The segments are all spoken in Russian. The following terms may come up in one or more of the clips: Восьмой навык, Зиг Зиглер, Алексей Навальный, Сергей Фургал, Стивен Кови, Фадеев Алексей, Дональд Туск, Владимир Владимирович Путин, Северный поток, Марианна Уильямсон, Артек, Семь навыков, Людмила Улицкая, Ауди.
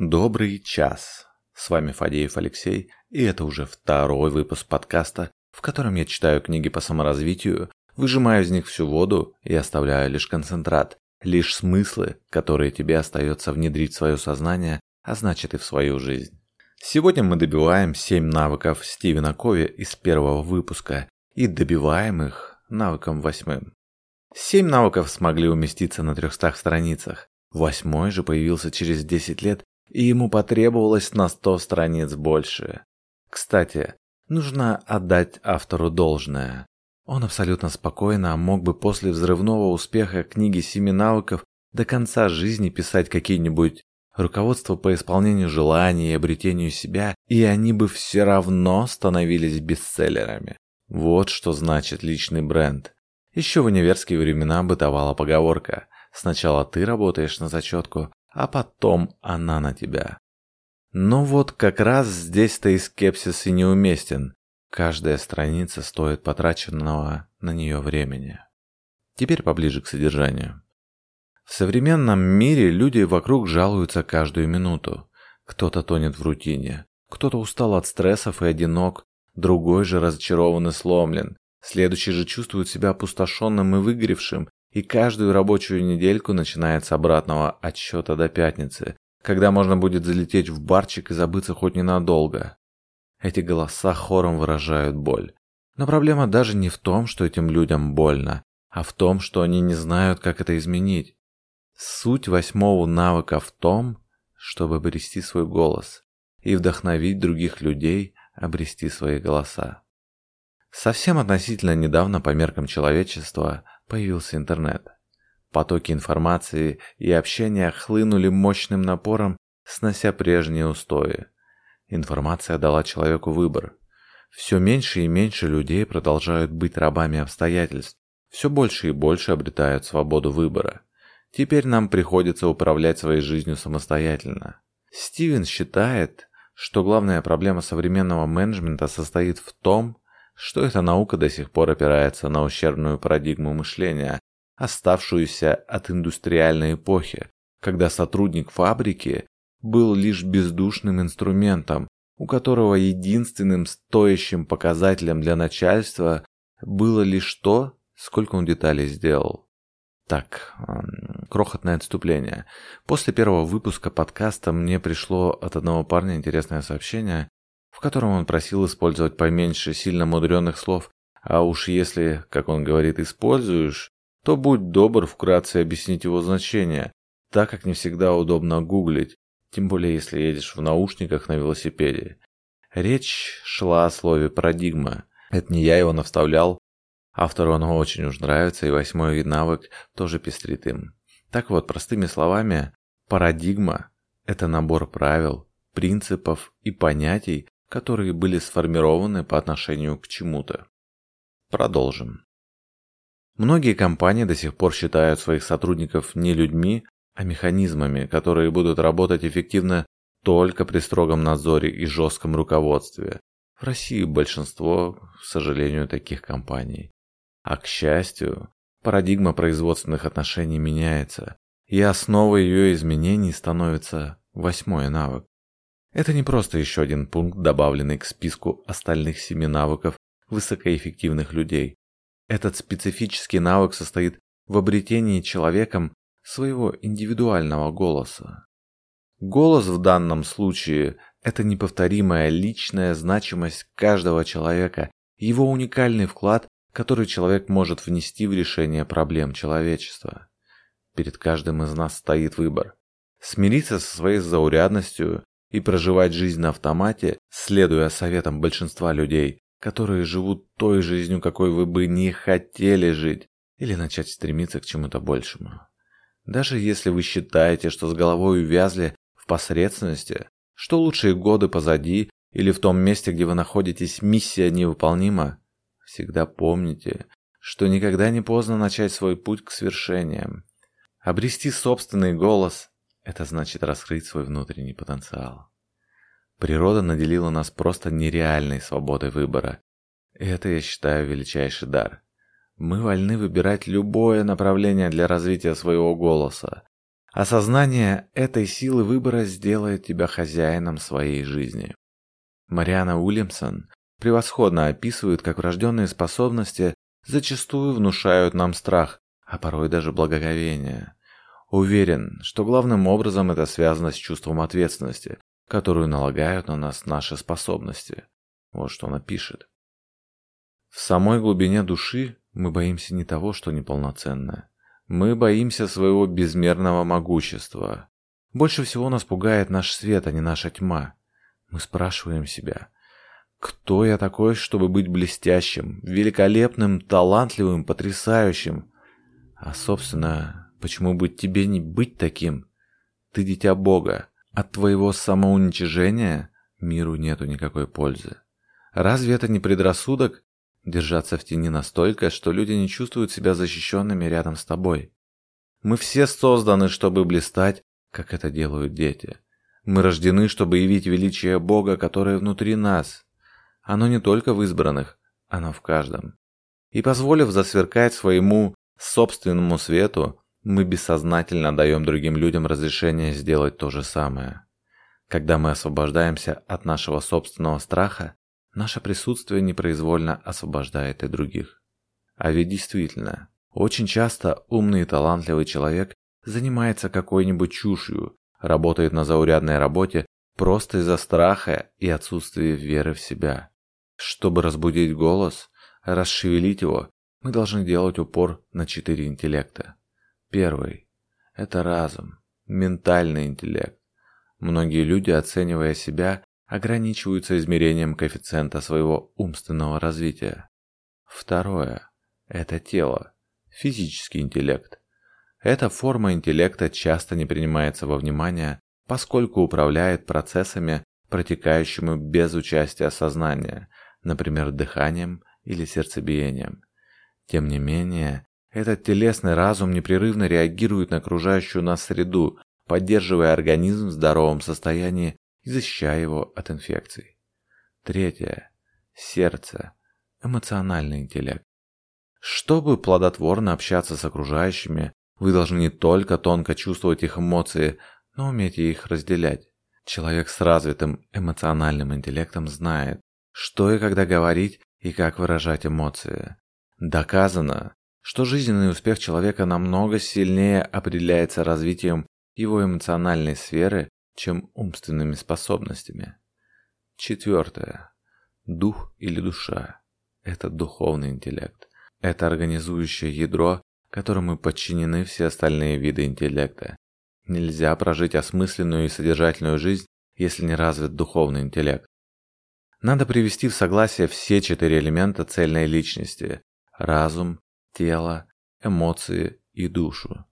Добрый час! С вами Фадеев Алексей, и это уже второй выпуск подкаста, в котором я читаю книги по саморазвитию, выжимаю из них всю воду и оставляю лишь концентрат, лишь смыслы, которые тебе остается внедрить в свое сознание, а значит и в свою жизнь. Сегодня мы добиваем 7 навыков Стивена Кови из первого выпуска и добиваем их навыком 8. 7 навыков смогли уместиться на 300 страницах, 8 же появился через 10 лет, и ему потребовалось на 100 страниц больше. Кстати, нужно отдать автору должное. Он абсолютно спокойно мог бы после взрывного успеха книги «Семи навыков» до конца жизни писать какие-нибудь руководства по исполнению желаний и обретению себя, и они бы все равно становились бестселлерами. Вот что значит личный бренд. Еще в универские времена бытовала поговорка: сначала ты работаешь на зачетку, а потом она на тебя. Но вот как раз здесь-то и скепсис и неуместен. Каждая страница стоит потраченного на нее времени. Теперь поближе к содержанию. В современном мире люди вокруг жалуются каждую минуту. Кто-то тонет в рутине, кто-то устал от стрессов и одинок, другой же разочарован и сломлен, следующий же чувствует себя опустошенным и выгоревшим, и каждую рабочую недельку начинает с обратного отсчета до пятницы, когда можно будет залететь в барчик и забыться хоть ненадолго. Эти голоса хором выражают боль. Но проблема даже не в том, что этим людям больно, а в том, что они не знают, как это изменить. Суть 8 навыка в том, чтобы обрести свой голос и вдохновить других людей обрести свои голоса. Совсем относительно недавно по меркам человечества появился интернет. Потоки информации и общения хлынули мощным напором, снося прежние устои. Информация дала человеку выбор. Все меньше и меньше людей продолжают быть рабами обстоятельств, все больше и больше обретают свободу выбора. Теперь нам приходится управлять своей жизнью самостоятельно. Стивен считает, что главная проблема современного менеджмента состоит в том, что эта наука до сих пор опирается на ущербную парадигму мышления, оставшуюся от индустриальной эпохи, когда сотрудник фабрики был лишь бездушным инструментом, у которого единственным стоящим показателем для начальства было лишь то, сколько он деталей сделал. Так, крохотное отступление. После первого выпуска подкаста мне пришло от одного парня интересное сообщение, в котором он просил использовать поменьше сильно мудрёных слов, а уж если, как он говорит, используешь, то будь добр вкратце объяснить его значение, так как не всегда удобно гуглить, тем более если едешь в наушниках на велосипеде. Речь шла о слове «парадигма». Это не я его навставлял, автору оно очень уж нравится, и 8 навык тоже пестрит им. Так вот, простыми словами, парадигма – это набор правил, принципов и понятий, которые были сформированы по отношению к чему-то. Продолжим. Многие компании до сих пор считают своих сотрудников не людьми, а механизмами, которые будут работать эффективно только при строгом надзоре и жестком руководстве. В России большинство, к сожалению, таких компаний. А к счастью, парадигма производственных отношений меняется, и основой ее изменений становится 8 навык. Это не просто еще один пункт, добавленный к списку остальных 7 навыков высокоэффективных людей. Этот специфический навык состоит в обретении человеком своего индивидуального голоса. Голос в данном случае – это неповторимая личная значимость каждого человека, его уникальный вклад, который человек может внести в решение проблем человечества. Перед каждым из нас стоит выбор – смириться со своей заурядностью и проживать жизнь на автомате, следуя советам большинства людей, которые живут той жизнью, какой вы бы не хотели жить, или начать стремиться к чему-то большему. Даже если вы считаете, что с головой увязли в посредственности, что лучшие годы позади, или в том месте, где вы находитесь, миссия невыполнима, всегда помните, что никогда не поздно начать свой путь к свершениям. Обрести собственный голос – это значит раскрыть свой внутренний потенциал. Природа наделила нас просто нереальной свободой выбора. И это, я считаю, величайший дар. Мы вольны выбирать любое направление для развития своего голоса. Осознание этой силы выбора сделает тебя хозяином своей жизни. Марианна Уильямсон превосходно описывает, как врожденные способности зачастую внушают нам страх, а порой даже благоговение. Уверен, что главным образом это связано с чувством ответственности, которую налагают на нас наши способности. Вот что она пишет. В самой глубине души мы боимся не того, что неполноценное. Мы боимся своего безмерного могущества. Больше всего нас пугает наш свет, а не наша тьма. Мы спрашиваем себя: кто я такой, чтобы быть блестящим, великолепным, талантливым, потрясающим? А, собственно, почему бы тебе не быть таким? Ты дитя Бога. От твоего самоуничижения миру нету никакой пользы. Разве это не предрассудок? Держаться в тени настолько, что люди не чувствуют себя защищенными рядом с тобой. Мы все созданы, чтобы блистать, как это делают дети. Мы рождены, чтобы явить величие Бога, которое внутри нас. Оно не только в избранных, оно в каждом. И позволив засверкать своему собственному свету, мы бессознательно даем другим людям разрешение сделать то же самое. Когда мы освобождаемся от нашего собственного страха, наше присутствие непроизвольно освобождает и других. А ведь действительно, очень часто умный и талантливый человек занимается какой-нибудь чушью, работает на заурядной работе просто из-за страха и отсутствия веры в себя. Чтобы разбудить голос, расшевелить его, мы должны делать упор на 4 интеллекта. Первый – это разум, ментальный интеллект. Многие люди, оценивая себя, ограничиваются измерением коэффициента своего умственного развития. Второе – это тело, физический интеллект. Эта форма интеллекта часто не принимается во внимание, поскольку управляет процессами, протекающими без участия сознания, например, дыханием или сердцебиением. Тем не менее, этот телесный разум непрерывно реагирует на окружающую нас среду, поддерживая организм в здоровом состоянии и защищая его от инфекций. Третье. Сердце. Эмоциональный интеллект. Чтобы плодотворно общаться с окружающими, вы должны не только тонко чувствовать их эмоции, но уметь их разделять. Человек с развитым эмоциональным интеллектом знает, что и когда говорить и как выражать эмоции. Доказано, что жизненный успех человека намного сильнее определяется развитием его эмоциональной сферы, чем умственными способностями. Четвертое. Дух или душа. Это духовный интеллект. Это организующее ядро, которому подчинены все остальные виды интеллекта. Нельзя прожить осмысленную и содержательную жизнь, если не развит духовный интеллект. Надо привести в согласие все 4 элемента цельной личности – разум, тело, эмоции и душу.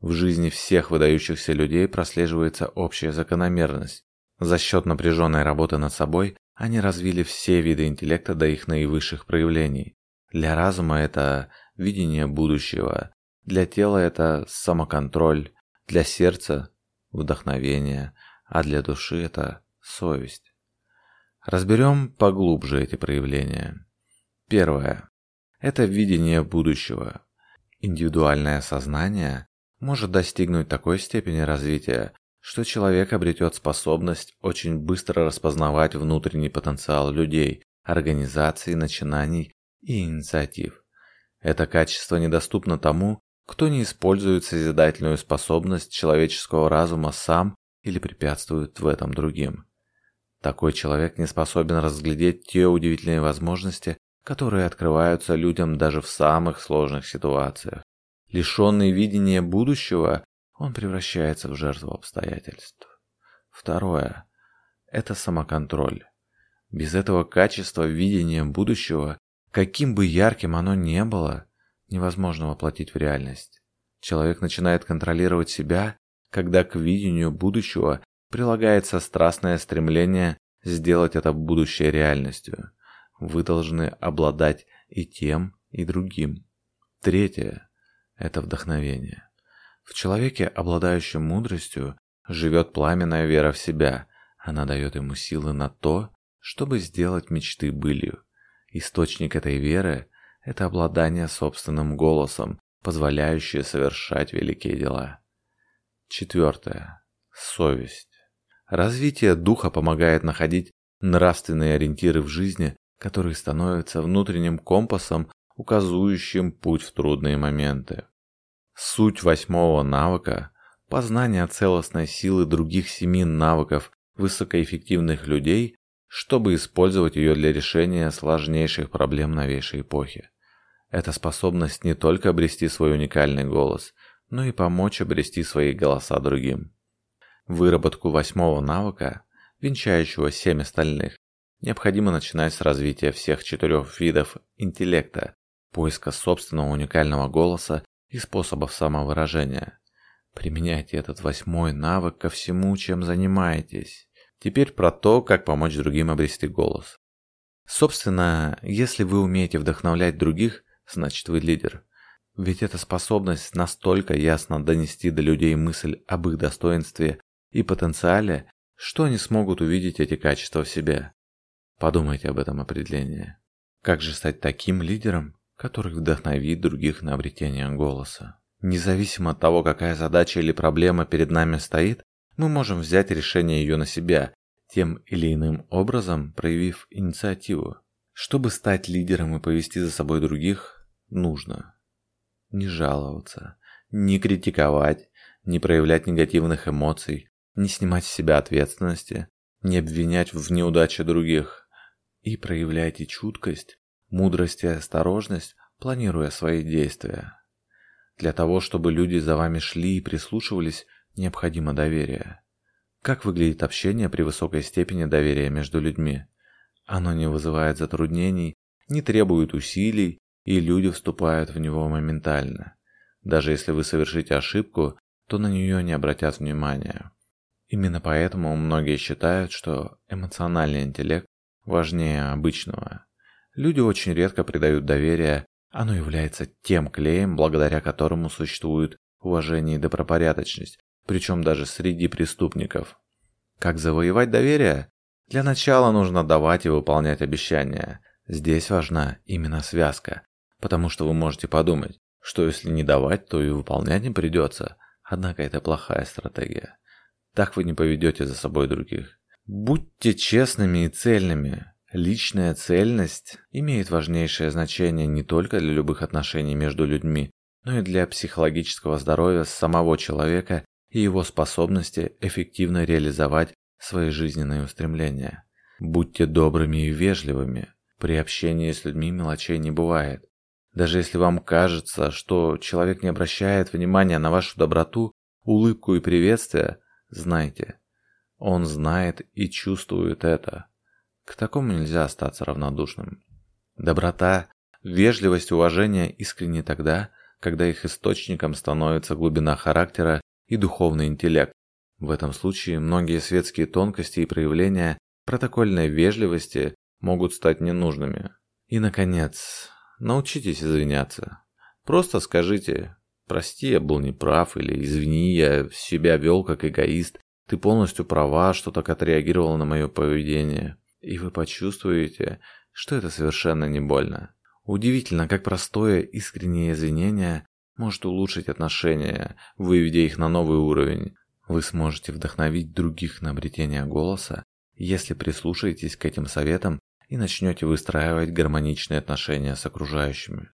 В жизни всех выдающихся людей прослеживается общая закономерность. За счет напряженной работы над собой они развили все виды интеллекта до их наивысших проявлений. Для разума это видение будущего, для тела это самоконтроль, для сердца – вдохновение, а для души это совесть. Разберем поглубже эти проявления. Первое. Это видение будущего. Индивидуальное сознание – может достигнуть такой степени развития, что человек обретет способность очень быстро распознавать внутренний потенциал людей, организаций, начинаний и инициатив. Это качество недоступно тому, кто не использует созидательную способность человеческого разума сам или препятствует в этом другим. Такой человек не способен разглядеть те удивительные возможности, которые открываются людям даже в самых сложных ситуациях. Лишенный видения будущего, он превращается в жертву обстоятельств. Второе. Это самоконтроль. Без этого качества видения будущего, каким бы ярким оно ни было, невозможно воплотить в реальность. Человек начинает контролировать себя, когда к видению будущего прилагается страстное стремление сделать это будущее реальностью. Вы должны обладать и тем, и другим. Третье. Это вдохновение. В человеке, обладающем мудростью, живет пламенная вера в себя. Она дает ему силы на то, чтобы сделать мечты былью. Источник этой веры – это обладание собственным голосом, позволяющее совершать великие дела. Четвертое. Совесть. Развитие духа помогает находить нравственные ориентиры в жизни, которые становятся внутренним компасом, указывающим путь в трудные моменты. Суть восьмого навыка – познание целостной силы других 7 навыков высокоэффективных людей, чтобы использовать ее для решения сложнейших проблем новейшей эпохи. Эта способность не только обрести свой уникальный голос, но и помочь обрести свои голоса другим. Выработку восьмого навыка, венчающего 7 остальных, необходимо начинать с развития всех 4 видов интеллекта, поиска собственного уникального голоса и способов самовыражения. Применяйте этот 8 навык ко всему, чем занимаетесь. Теперь про то, как помочь другим обрести голос. Собственно, если вы умеете вдохновлять других, значит вы лидер. Ведь эта способность настолько ясно донести до людей мысль об их достоинстве и потенциале, что они смогут увидеть эти качества в себе. Подумайте об этом определении. Как же стать таким лидером, который вдохновит других на обретение голоса? Независимо от того, какая задача или проблема перед нами стоит, мы можем взять решение ее на себя, тем или иным образом проявив инициативу. Чтобы стать лидером и повести за собой других, нужно не жаловаться, не критиковать, не проявлять негативных эмоций, не снимать с себя ответственности, не обвинять в неудаче других. И проявляйте чуткость, мудрость и осторожность, планируя свои действия. Для того, чтобы люди за вами шли и прислушивались, необходимо доверие. Как выглядит общение при высокой степени доверия между людьми? Оно не вызывает затруднений, не требует усилий, и люди вступают в него моментально. Даже если вы совершите ошибку, то на нее не обратят внимания. Именно поэтому многие считают, что эмоциональный интеллект важнее обычного. Люди очень редко придают доверие, оно является тем клеем, благодаря которому существует уважение и добропорядочность, причем даже среди преступников. Как завоевать доверие? Для начала нужно давать и выполнять обещания. Здесь важна именно связка, потому что вы можете подумать, что если не давать, то и выполнять не придется. Однако это плохая стратегия. Так вы не поведете за собой других. Будьте честными и цельными. Личная цельность имеет важнейшее значение не только для любых отношений между людьми, но и для психологического здоровья самого человека и его способности эффективно реализовать свои жизненные устремления. Будьте добрыми и вежливыми. При общении с людьми мелочей не бывает. Даже если вам кажется, что человек не обращает внимания на вашу доброту, улыбку и приветствие, знайте, он знает и чувствует это. К такому нельзя остаться равнодушным. Доброта, вежливость, уважение искренни тогда, когда их источником становится глубина характера и духовный интеллект. В этом случае многие светские тонкости и проявления протокольной вежливости могут стать ненужными. И, наконец, научитесь извиняться. Просто скажите: «Прости, я был неправ», или «Извини, я себя вел как эгоист. Ты полностью права, что так отреагировала на мое поведение», и вы почувствуете, что это совершенно не больно. Удивительно, как простое искреннее извинение может улучшить отношения, выведя их на новый уровень. Вы сможете вдохновить других на обретение голоса, если прислушаетесь к этим советам и начнете выстраивать гармоничные отношения с окружающими.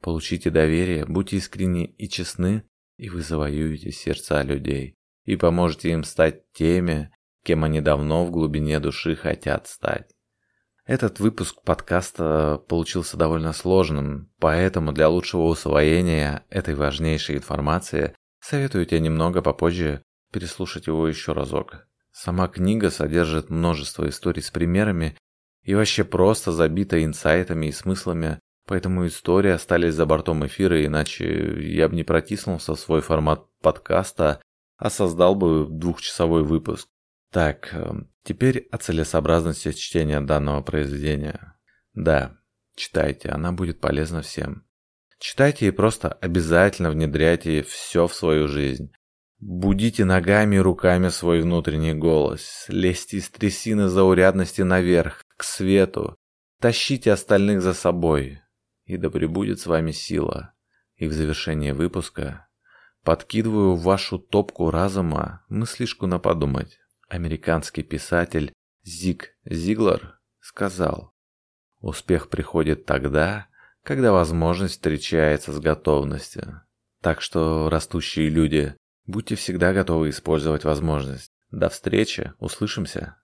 Получите доверие, будьте искренни и честны, и вы завоюете сердца людей и поможете им стать теми, кем они давно в глубине души хотят стать. Этот выпуск подкаста получился довольно сложным, поэтому для лучшего усвоения этой важнейшей информации советую тебе немного попозже переслушать его еще разок. Сама книга содержит множество историй с примерами и вообще просто забита инсайтами и смыслами, поэтому истории остались за бортом эфира, иначе я бы не протиснулся в свой формат подкаста, а создал бы 2-часовой выпуск. Так, теперь о целесообразности чтения данного произведения. Да, читайте, она будет полезна всем. Читайте и просто обязательно внедряйте все в свою жизнь. Будите ногами и руками свой внутренний голос. Лезьте из трясины заурядности наверх, к свету. Тащите остальных за собой. И да пребудет с вами сила. И в завершении выпуска: Подкидываю в вашу топку разума мыслишку на подумать. Американский писатель Зиг Зиглер сказал: «Успех приходит тогда, когда возможность встречается с готовностью». Так что, растущие люди, будьте всегда готовы использовать возможность. До встречи, услышимся!